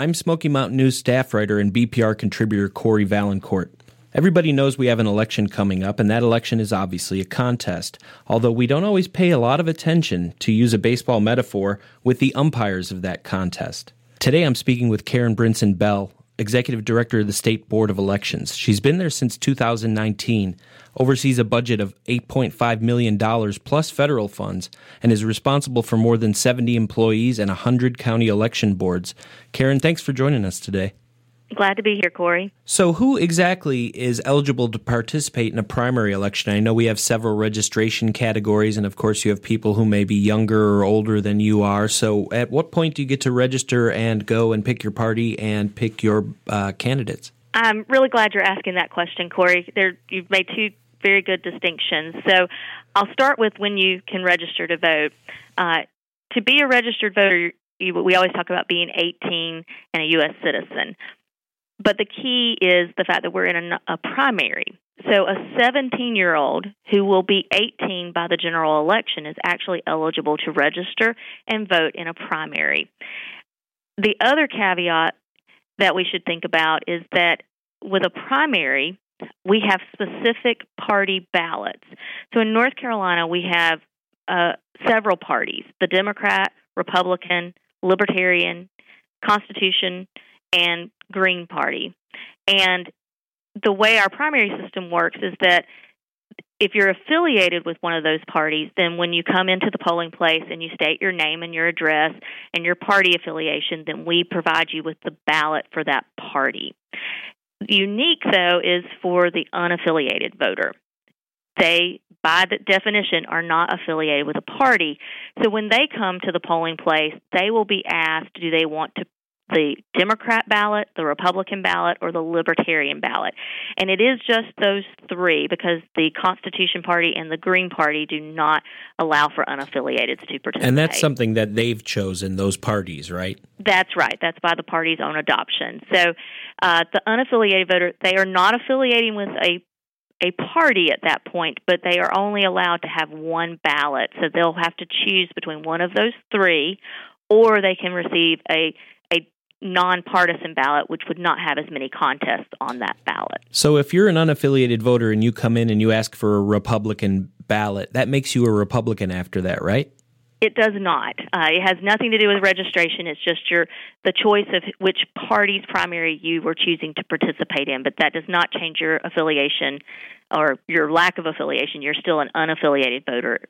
I'm Smoky Mountain News staff writer and BPR contributor Corey Valencourt. Everybody knows we have an election coming up, and that election is obviously a contest, although we don't always pay a lot of attention, to use a baseball metaphor, with the umpires of that contest. Today I'm speaking with Karen Brinson Bell, Executive Director of the State Board of Elections. She's been there since 2019, oversees a budget of $8.5 million plus federal funds, and is responsible for more than 70 employees and 100 county election boards. Karen, thanks for joining us today. Glad to be here, Corey. So who exactly is eligible to participate in a primary election? I know we have several registration categories, and of course you have people who may be younger or older than you are. So at what point do you get to register and go and pick your party and pick your candidates? I'm really glad you're asking that question, Corey. You've made two very good distinctions. So I'll start with when you can register to vote. To be a registered voter, we always talk about being 18 and a U.S. citizen. But the key is the fact that we're in a primary. So a 17-year-old who will be 18 by the general election is actually eligible to register and vote in a primary. The other caveat that we should think about is that with a primary, we have specific party ballots. So in North Carolina, we have several parties, the Democrat, Republican, Libertarian, Constitution, and Green Party. And the way our primary system works is that if you're affiliated with one of those parties, then when you come into the polling place and you state your name and your address and your party affiliation, then we provide you with the ballot for that party. Unique, though, is for the unaffiliated voter. They, by the definition, are not affiliated with a party. So when they come to the polling place, they will be asked, do they want to the Democrat ballot, the Republican ballot, or the Libertarian ballot. And it is just those three because the Constitution Party and the Green Party do not allow for unaffiliateds to participate. And that's something that they've chosen, those parties, right? That's right. That's by the party's own adoption. So the unaffiliated voter, they are not affiliating with a party at that point, but they are only allowed to have one ballot. So they'll have to choose between one of those three, or they can receive a nonpartisan ballot, which would not have as many contests on that ballot. So if you're an unaffiliated voter and you come in and you ask for a Republican ballot, that makes you a Republican after that, right? It does not. It has nothing to do with registration. It's just the choice of which party's primary you were choosing to participate in, but that does not change your affiliation or your lack of affiliation. You're still an unaffiliated voter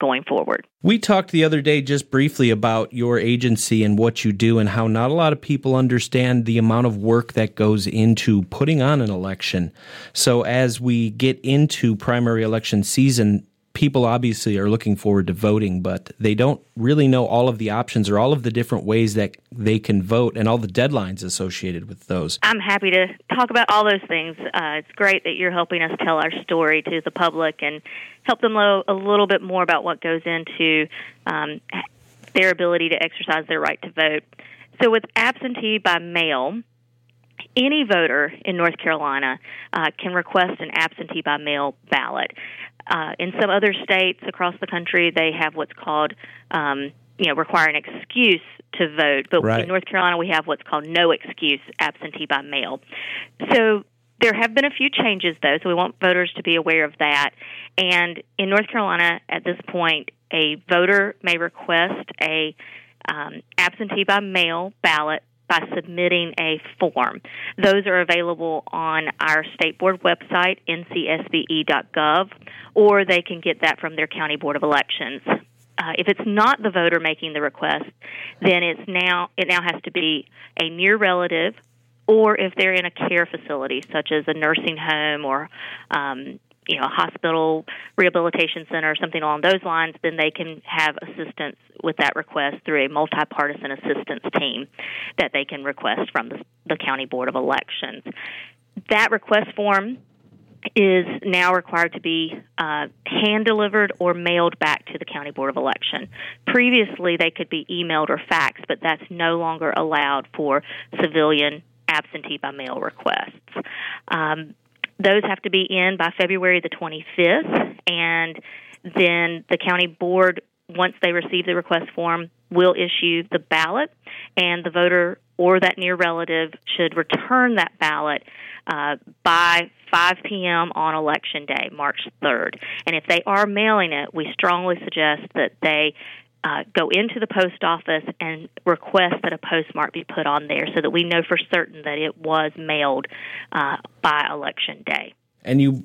going forward. We talked the other day just briefly about your agency and what you do and how not a lot of people understand the amount of work that goes into putting on an election. So as we get into primary election season, people obviously are looking forward to voting, but they don't really know all of the options or all of the different ways that they can vote and all the deadlines associated with those. I'm happy to talk about all those things. It's great that you're helping us tell our story to the public and help them know a little bit more about what goes into their ability to exercise their right to vote. So with absentee by mail, any voter in North Carolina can request an absentee by mail ballot. In some other states across the country, they have what's called, require an excuse to vote. But right. In North Carolina, we have what's called no excuse absentee by mail. So there have been a few changes, though, so we want voters to be aware of that. And in North Carolina, at this point, a voter may request a absentee by mail ballot by submitting a form. Those are available on our state board website, ncsbe.gov, or they can get that from their county board of elections. If it's not the voter making the request, then it now has to be a near relative, or if they're in a care facility, such as a nursing home or a hospital rehabilitation center or something along those lines, then they can have assistance with that request through a multi-partisan assistance team that they can request from the County Board of Elections. That request form is now required to be hand-delivered or mailed back to the County Board of Election. Previously, they could be emailed or faxed, but that's no longer allowed for civilian absentee-by-mail requests. Those have to be in by February the 25th, and then the county board, once they receive the request form, will issue the ballot, and the voter or that near relative should return that ballot by 5 p.m. on Election Day, March 3rd. And if they are mailing it, we strongly suggest that they go into the post office and request that a postmark be put on there so that we know for certain that it was mailed by Election Day. And you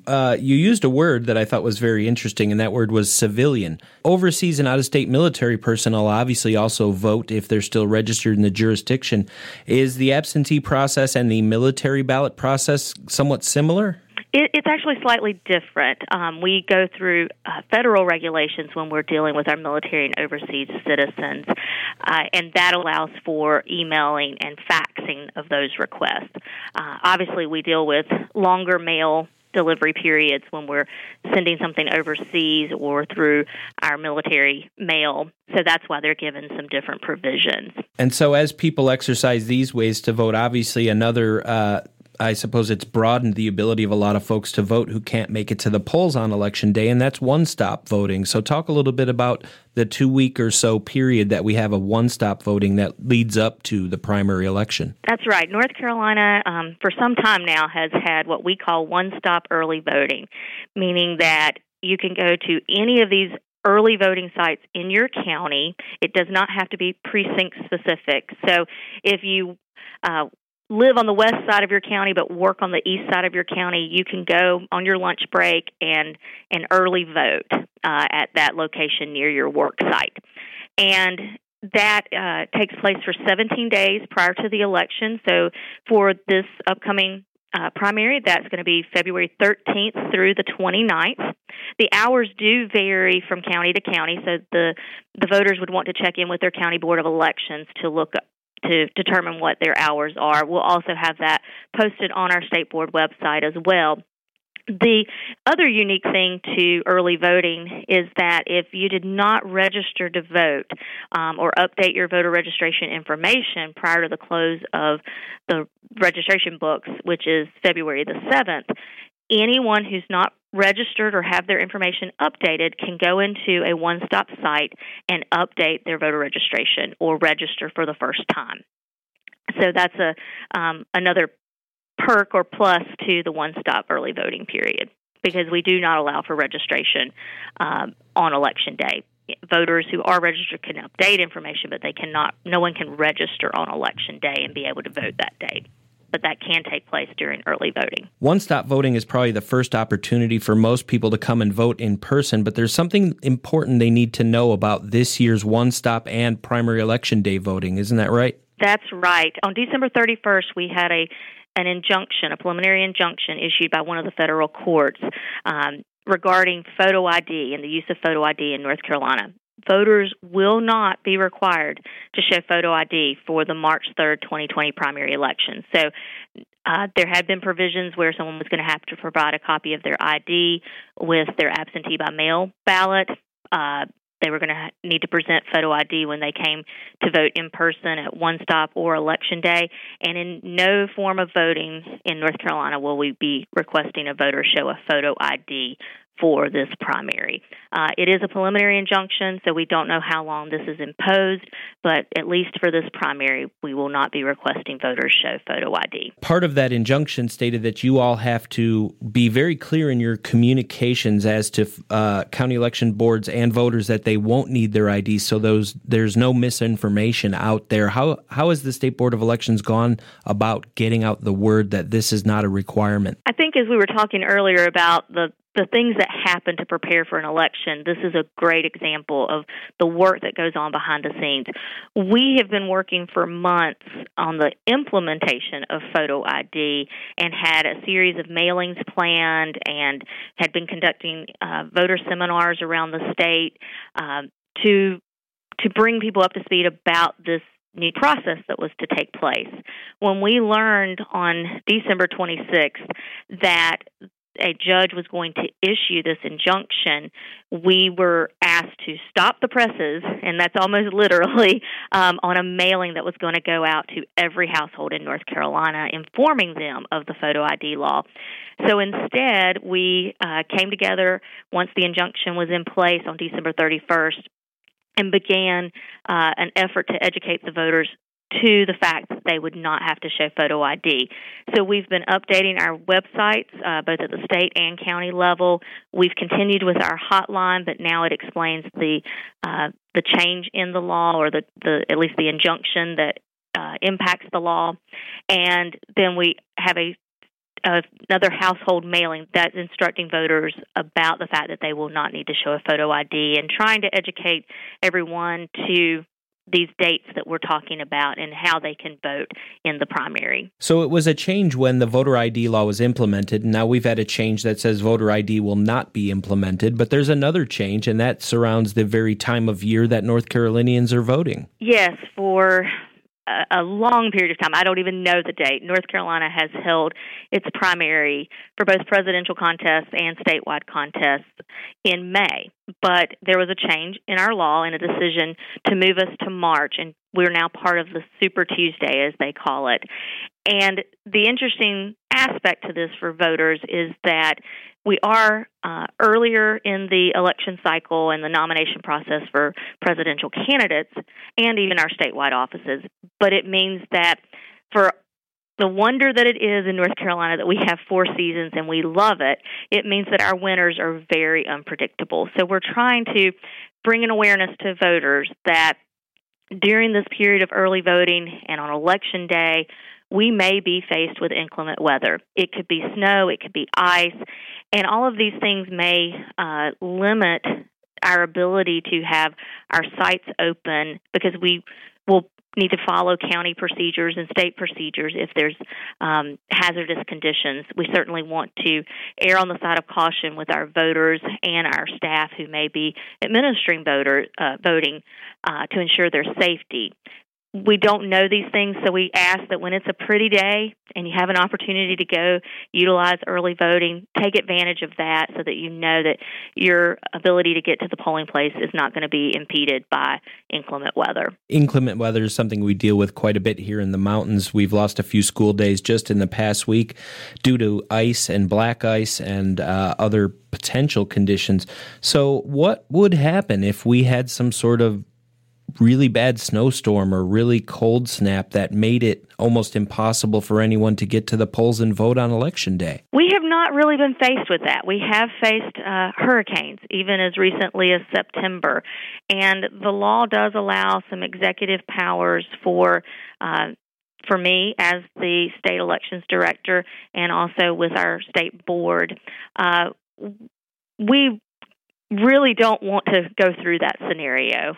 used a word that I thought was very interesting, and that word was civilian. Overseas and out-of-state military personnel obviously also vote if they're still registered in the jurisdiction. Is the absentee process and the military ballot process somewhat similar? It's actually slightly different. We go through federal regulations when we're dealing with our military and overseas citizens, and that allows for emailing and faxing of those requests. Obviously, we deal with longer mail delivery periods when we're sending something overseas or through our military mail. So that's why they're given some different provisions. And so as people exercise these ways to vote, obviously another I suppose it's broadened the ability of a lot of folks to vote who can't make it to the polls on Election Day, and that's one-stop voting. So talk a little bit about the 2-week or so period that we have of one-stop voting that leads up to the primary election. That's right. North Carolina, for some time now, has had what we call one-stop early voting, meaning that you can go to any of these early voting sites in your county. It does not have to be precinct-specific. So if you live on the west side of your county but work on the east side of your county, you can go on your lunch break and early vote at that location near your work site. And that takes place for 17 days prior to the election. So for this upcoming primary, that's going to be February 13th through the 29th. The hours do vary from county to county, so the voters would want to check in with their county board of elections to look up to determine what their hours are. We'll also have that posted on our state board website as well. The other unique thing to early voting is that if you did not register to vote or update your voter registration information prior to the close of the registration books, which is February the 7th, anyone who's not registered or have their information updated can go into a one-stop site and update their voter registration or register for the first time. So that's another perk or plus to the one-stop early voting period, because we do not allow for registration on Election Day. Voters who are registered can update information, but they cannot. No one can register on Election Day and be able to vote that day. But that can take place during early voting. One-stop voting is probably the first opportunity for most people to come and vote in person, but there's something important they need to know about this year's one-stop and primary election day voting. Isn't that right? That's right. On December 31st, we had an injunction, a preliminary injunction issued by one of the federal courts regarding photo ID and the use of photo ID in North Carolina. Voters will not be required to show photo ID for the March 3rd, 2020 primary election. So there had been provisions where someone was going to have to provide a copy of their ID with their absentee by mail ballot. They were going to need to present photo ID when they came to vote in person at One Stop or Election Day. And in no form of voting in North Carolina will we be requesting a voter show a photo ID for this primary. It is a preliminary injunction, so we don't know how long this is imposed, but at least for this primary, we will not be requesting voters show photo ID. Part of that injunction stated that you all have to be very clear in your communications as to county election boards and voters that they won't need their ID, so there's no misinformation out there. How has the State Board of Elections gone about getting out the word that this is not a requirement? I think as we were talking earlier about the things that happen to prepare for an election, this is a great example of the work that goes on behind the scenes. We have been working for months on the implementation of photo ID and had a series of mailings planned and had been conducting voter seminars around the state to bring people up to speed about this new process that was to take place. When we learned on December 26th that a judge was going to issue this injunction, we were asked to stop the presses, and that's almost literally, on a mailing that was going to go out to every household in North Carolina, informing them of the photo ID law. So instead, we came together once the injunction was in place on December 31st and began an effort to educate the voters to the fact that they would not have to show photo ID. So we've been updating our websites, both at the state and county level. We've continued with our hotline, but now it explains the change in the law, or the at least the injunction that impacts the law. And then we have another household mailing that's instructing voters about the fact that they will not need to show a photo ID, and trying to educate everyone to these dates that we're talking about and how they can vote in the primary. So it was a change when the voter ID law was implemented. Now we've had a change that says voter ID will not be implemented, but there's another change, and that surrounds the very time of year that North Carolinians are voting. Yes, for a long period of time. I don't even know the date. North Carolina has held its primary for both presidential contests and statewide contests in May. But there was a change in our law and a decision to move us to March, and we're now part of the Super Tuesday, as they call it. And the interesting aspect to this for voters is that we are earlier in the election cycle and the nomination process for presidential candidates and even our statewide offices, but it means that for the wonder that it is in North Carolina that we have four seasons and we love it, it means that our winters are very unpredictable. So we're trying to bring an awareness to voters that during this period of early voting and on Election Day, we may be faced with inclement weather. It could be snow, it could be ice, and all of these things may limit our ability to have our sites open, because we will need to follow county procedures and state procedures if there's hazardous conditions. We certainly want to err on the side of caution with our voters and our staff who may be administering voting to ensure their safety. We don't know these things, so we ask that when it's a pretty day and you have an opportunity to go utilize early voting, take advantage of that so that you know that your ability to get to the polling place is not going to be impeded by inclement weather. Inclement weather is something we deal with quite a bit here in the mountains. We've lost a few school days just in the past week due to ice and black ice and other potential conditions. So what would happen if we had some sort of really bad snowstorm or really cold snap that made it almost impossible for anyone to get to the polls and vote on Election Day? We have not really been faced with that. We have faced hurricanes, even as recently as September. And the law does allow some executive powers for me as the state elections director and also with our state board. We really don't want to go through that scenario.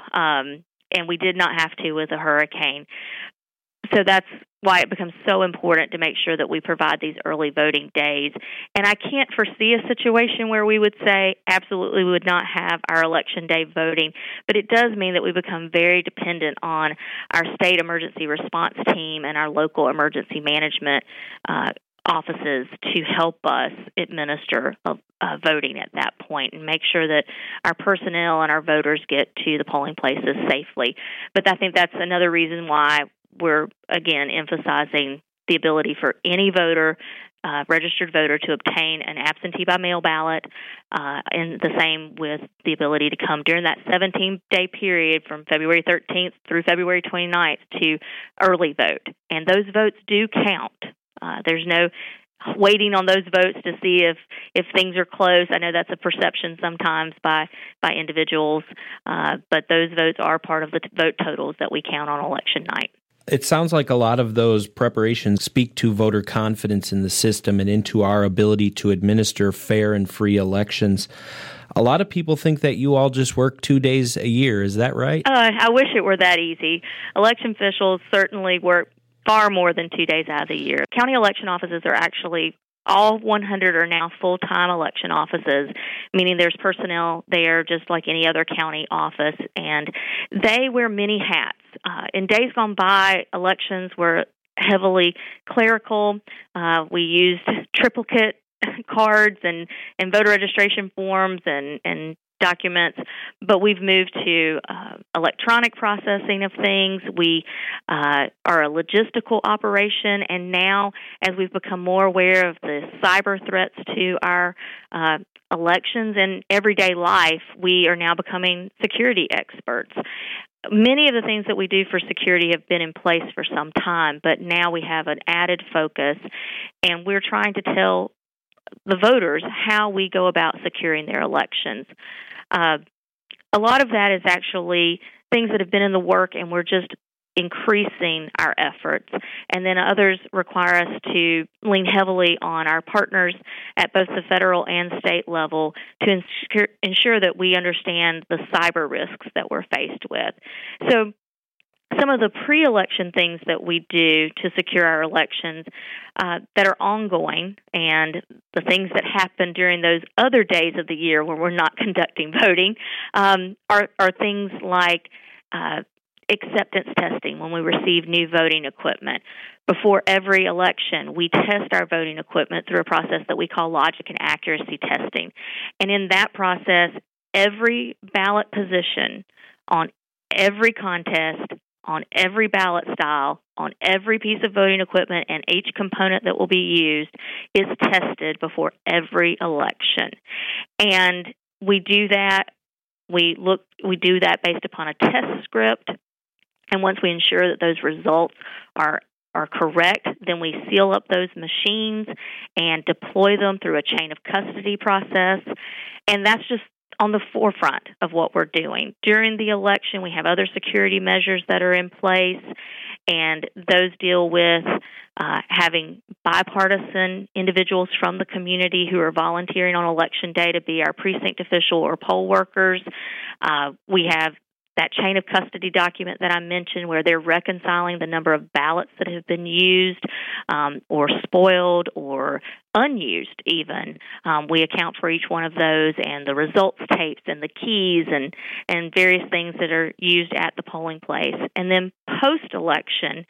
And we did not have to with a hurricane. So that's why it becomes so important to make sure that we provide these early voting days. And I can't foresee a situation where we would say absolutely we would not have our Election Day voting, but it does mean that we become very dependent on our state emergency response team and our local emergency management offices to help us administer voting at that point and make sure that our personnel and our voters get to the polling places safely. But I think that's another reason why we're, again, emphasizing the ability for any voter, registered voter, to obtain an absentee by mail ballot, and the same with the ability to come during that 17-day period from February 13th through February 29th to early vote. And those votes do count. There's no waiting on those votes to see if things are close. I know that's a perception sometimes by individuals, but those votes are part of the vote totals that we count on election night. It sounds like a lot of those preparations speak to voter confidence in the system and into our ability to administer fair and free elections. A lot of people think that you all just work 2 days a year. Is that right? I wish it were that easy. Election officials certainly work far more than 2 days out of the year. County election offices are actually, all 100 are now full-time election offices, meaning there's personnel there just like any other county office, and they wear many hats. In days gone by, elections were heavily clerical. We used triplicate cards and voter registration forms and documents, but we've moved to electronic processing of things. We are a logistical operation, and now as we've become more aware of the cyber threats to our elections and everyday life, we are now becoming security experts. Many of the things that we do for security have been in place for some time, but now we have an added focus, and we're trying to tell the voters how we go about securing their elections. A lot of that is actually things that have been in the work, and we're just increasing our efforts. And then others require us to lean heavily on our partners at both the federal and state level to ensure that we understand the cyber risks that we're faced with. So some of the pre-election things that we do to secure our elections that are ongoing, and the things that happen during those other days of the year when we're not conducting voting, are things like acceptance testing. When we receive new voting equipment, before every election, we test our voting equipment through a process that we call logic and accuracy testing. And in that process, every ballot position on every contest, on every ballot style, on every piece of voting equipment, and each component that will be used is tested before every election. And we do that. We do that based upon a test script. And once we ensure that those results are correct, then we seal up those machines and deploy them through a chain of custody process. And that's just on the forefront of what we're doing. During the election, we have other security measures that are in place, and those deal with having bipartisan individuals from the community who are volunteering on election day to be our precinct official or poll workers. We have that chain of custody document that I mentioned, where they're reconciling the number of ballots that have been used or spoiled or unused even. We account for each one of those, and the results tapes and the keys and various things that are used at the polling place. And then post-election,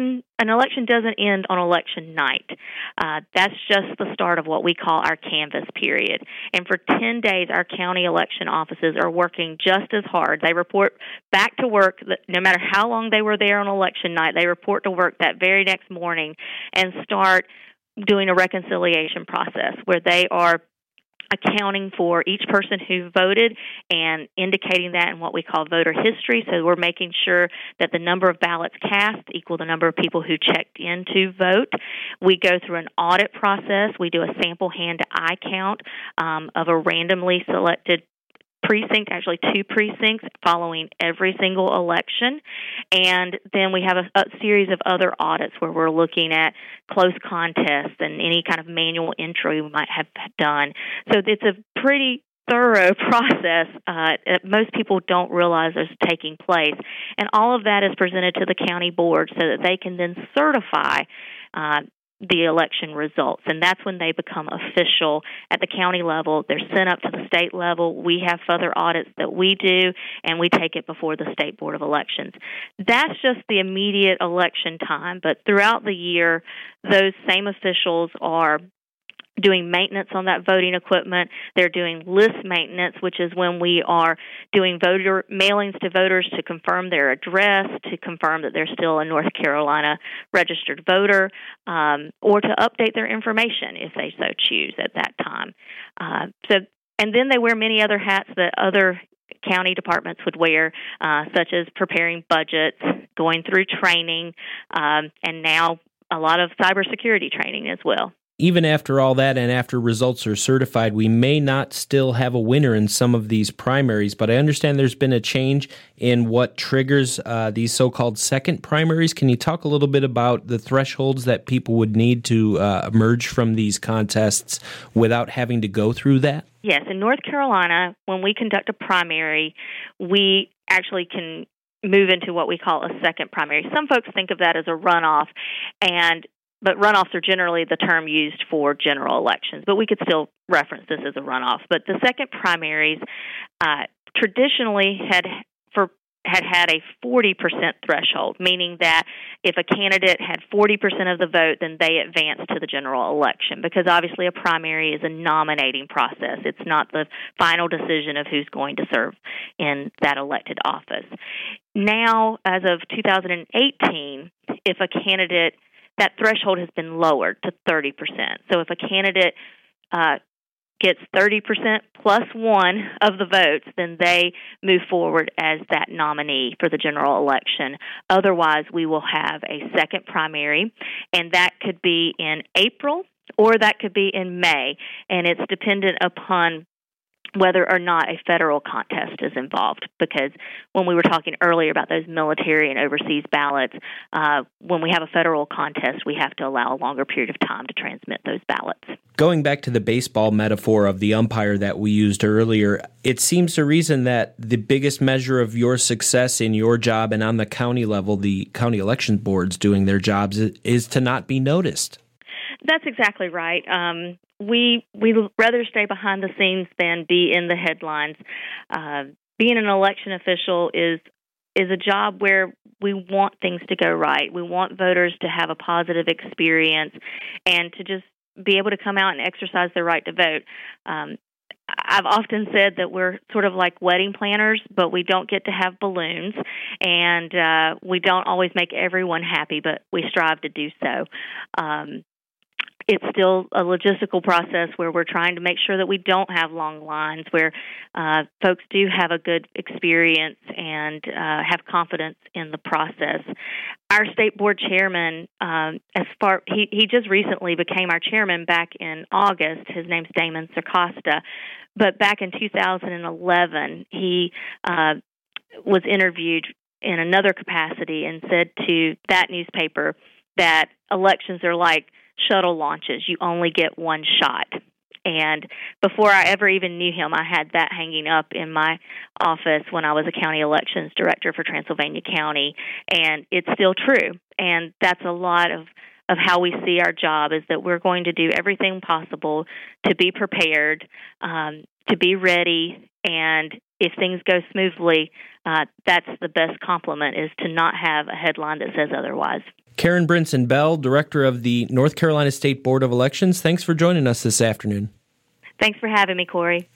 an election doesn't end on election night. That's just the start of what we call our canvas period. And for 10 days, our county election offices are working just as hard. They report back to work, no matter how long they were there on election night, they report to work that very next morning and start doing a reconciliation process where they are accounting for each person who voted and indicating that in what we call voter history. So we're making sure that the number of ballots cast equal the number of people who checked in to vote. We go through an audit process. We do a sample hand-to-eye count of a randomly selected precinct, actually two precincts, following every single election. And then we have a series of other audits where we're looking at close contests and any kind of manual entry we might have done. So it's a pretty thorough process that most people don't realize is taking place. And all of that is presented to the county board so that they can then certify the election results, and that's when they become official at the county level. They're sent up to the state level. We have further audits that we do, and we take it before the State Board of Elections. That's just the immediate election time, but throughout the year, those same officials are doing maintenance on that voting equipment. They're doing list maintenance, which is when we are doing voter mailings to voters to confirm their address, to confirm that they're still a North Carolina registered voter, or to update their information if they so choose at that time. And then they wear many other hats that other county departments would wear, such as preparing budgets, going through training, and now a lot of cybersecurity training as well. Even after all that and after results are certified, we may not still have a winner in some of these primaries, but I understand there's been a change in what triggers these so-called second primaries. Can you talk a little bit about the thresholds that people would need to emerge from these contests without having to go through that? Yes. In North Carolina, when we conduct a primary, we actually can move into what we call a second primary. Some folks think of that as a runoff, but runoffs are generally the term used for general elections, but we could still reference this as a runoff. But the second primaries traditionally had a 40% threshold, meaning that if a candidate had 40% of the vote, then they advanced to the general election, because obviously a primary is a nominating process. It's not the final decision of who's going to serve in that elected office. Now, as of 2018, if a candidate... that threshold has been lowered to 30%. So if a candidate gets 30% plus one of the votes, then they move forward as that nominee for the general election. Otherwise, we will have a second primary, and that could be in April or that could be in May, and it's dependent upon whether or not a federal contest is involved, because when we were talking earlier about those military and overseas ballots, when we have a federal contest, we have to allow a longer period of time to transmit those ballots. Going back to the baseball metaphor of the umpire that we used earlier, it seems to reason that the biggest measure of your success in your job and on the county level, the county election boards doing their jobs, is to not be noticed. That's exactly right. We rather stay behind the scenes than be in the headlines. Being an election official is a job where we want things to go right. We want voters to have a positive experience and to just be able to come out and exercise their right to vote. I've often said that we're sort of like wedding planners, but we don't get to have balloons, and we don't always make everyone happy, but we strive to do so. It's still a logistical process where we're trying to make sure that we don't have long lines, where folks do have a good experience and have confidence in the process. Our state board chairman, he just recently became our chairman back in August. His name's Damon Cerkosta, but back in 2011, he was interviewed in another capacity and said to that newspaper that elections are like shuttle launches. You only get one shot. And before I ever even knew him, I had that hanging up in my office when I was a county elections director for Transylvania County, and it's still true. And that's a lot of how we see our job, is that we're going to do everything possible to be prepared, to be ready, and if things go smoothly, that's the best compliment, is to not have a headline that says otherwise. Karen Brinson Bell, Director of the North Carolina State Board of Elections, thanks for joining us this afternoon. Thanks for having me, Corey.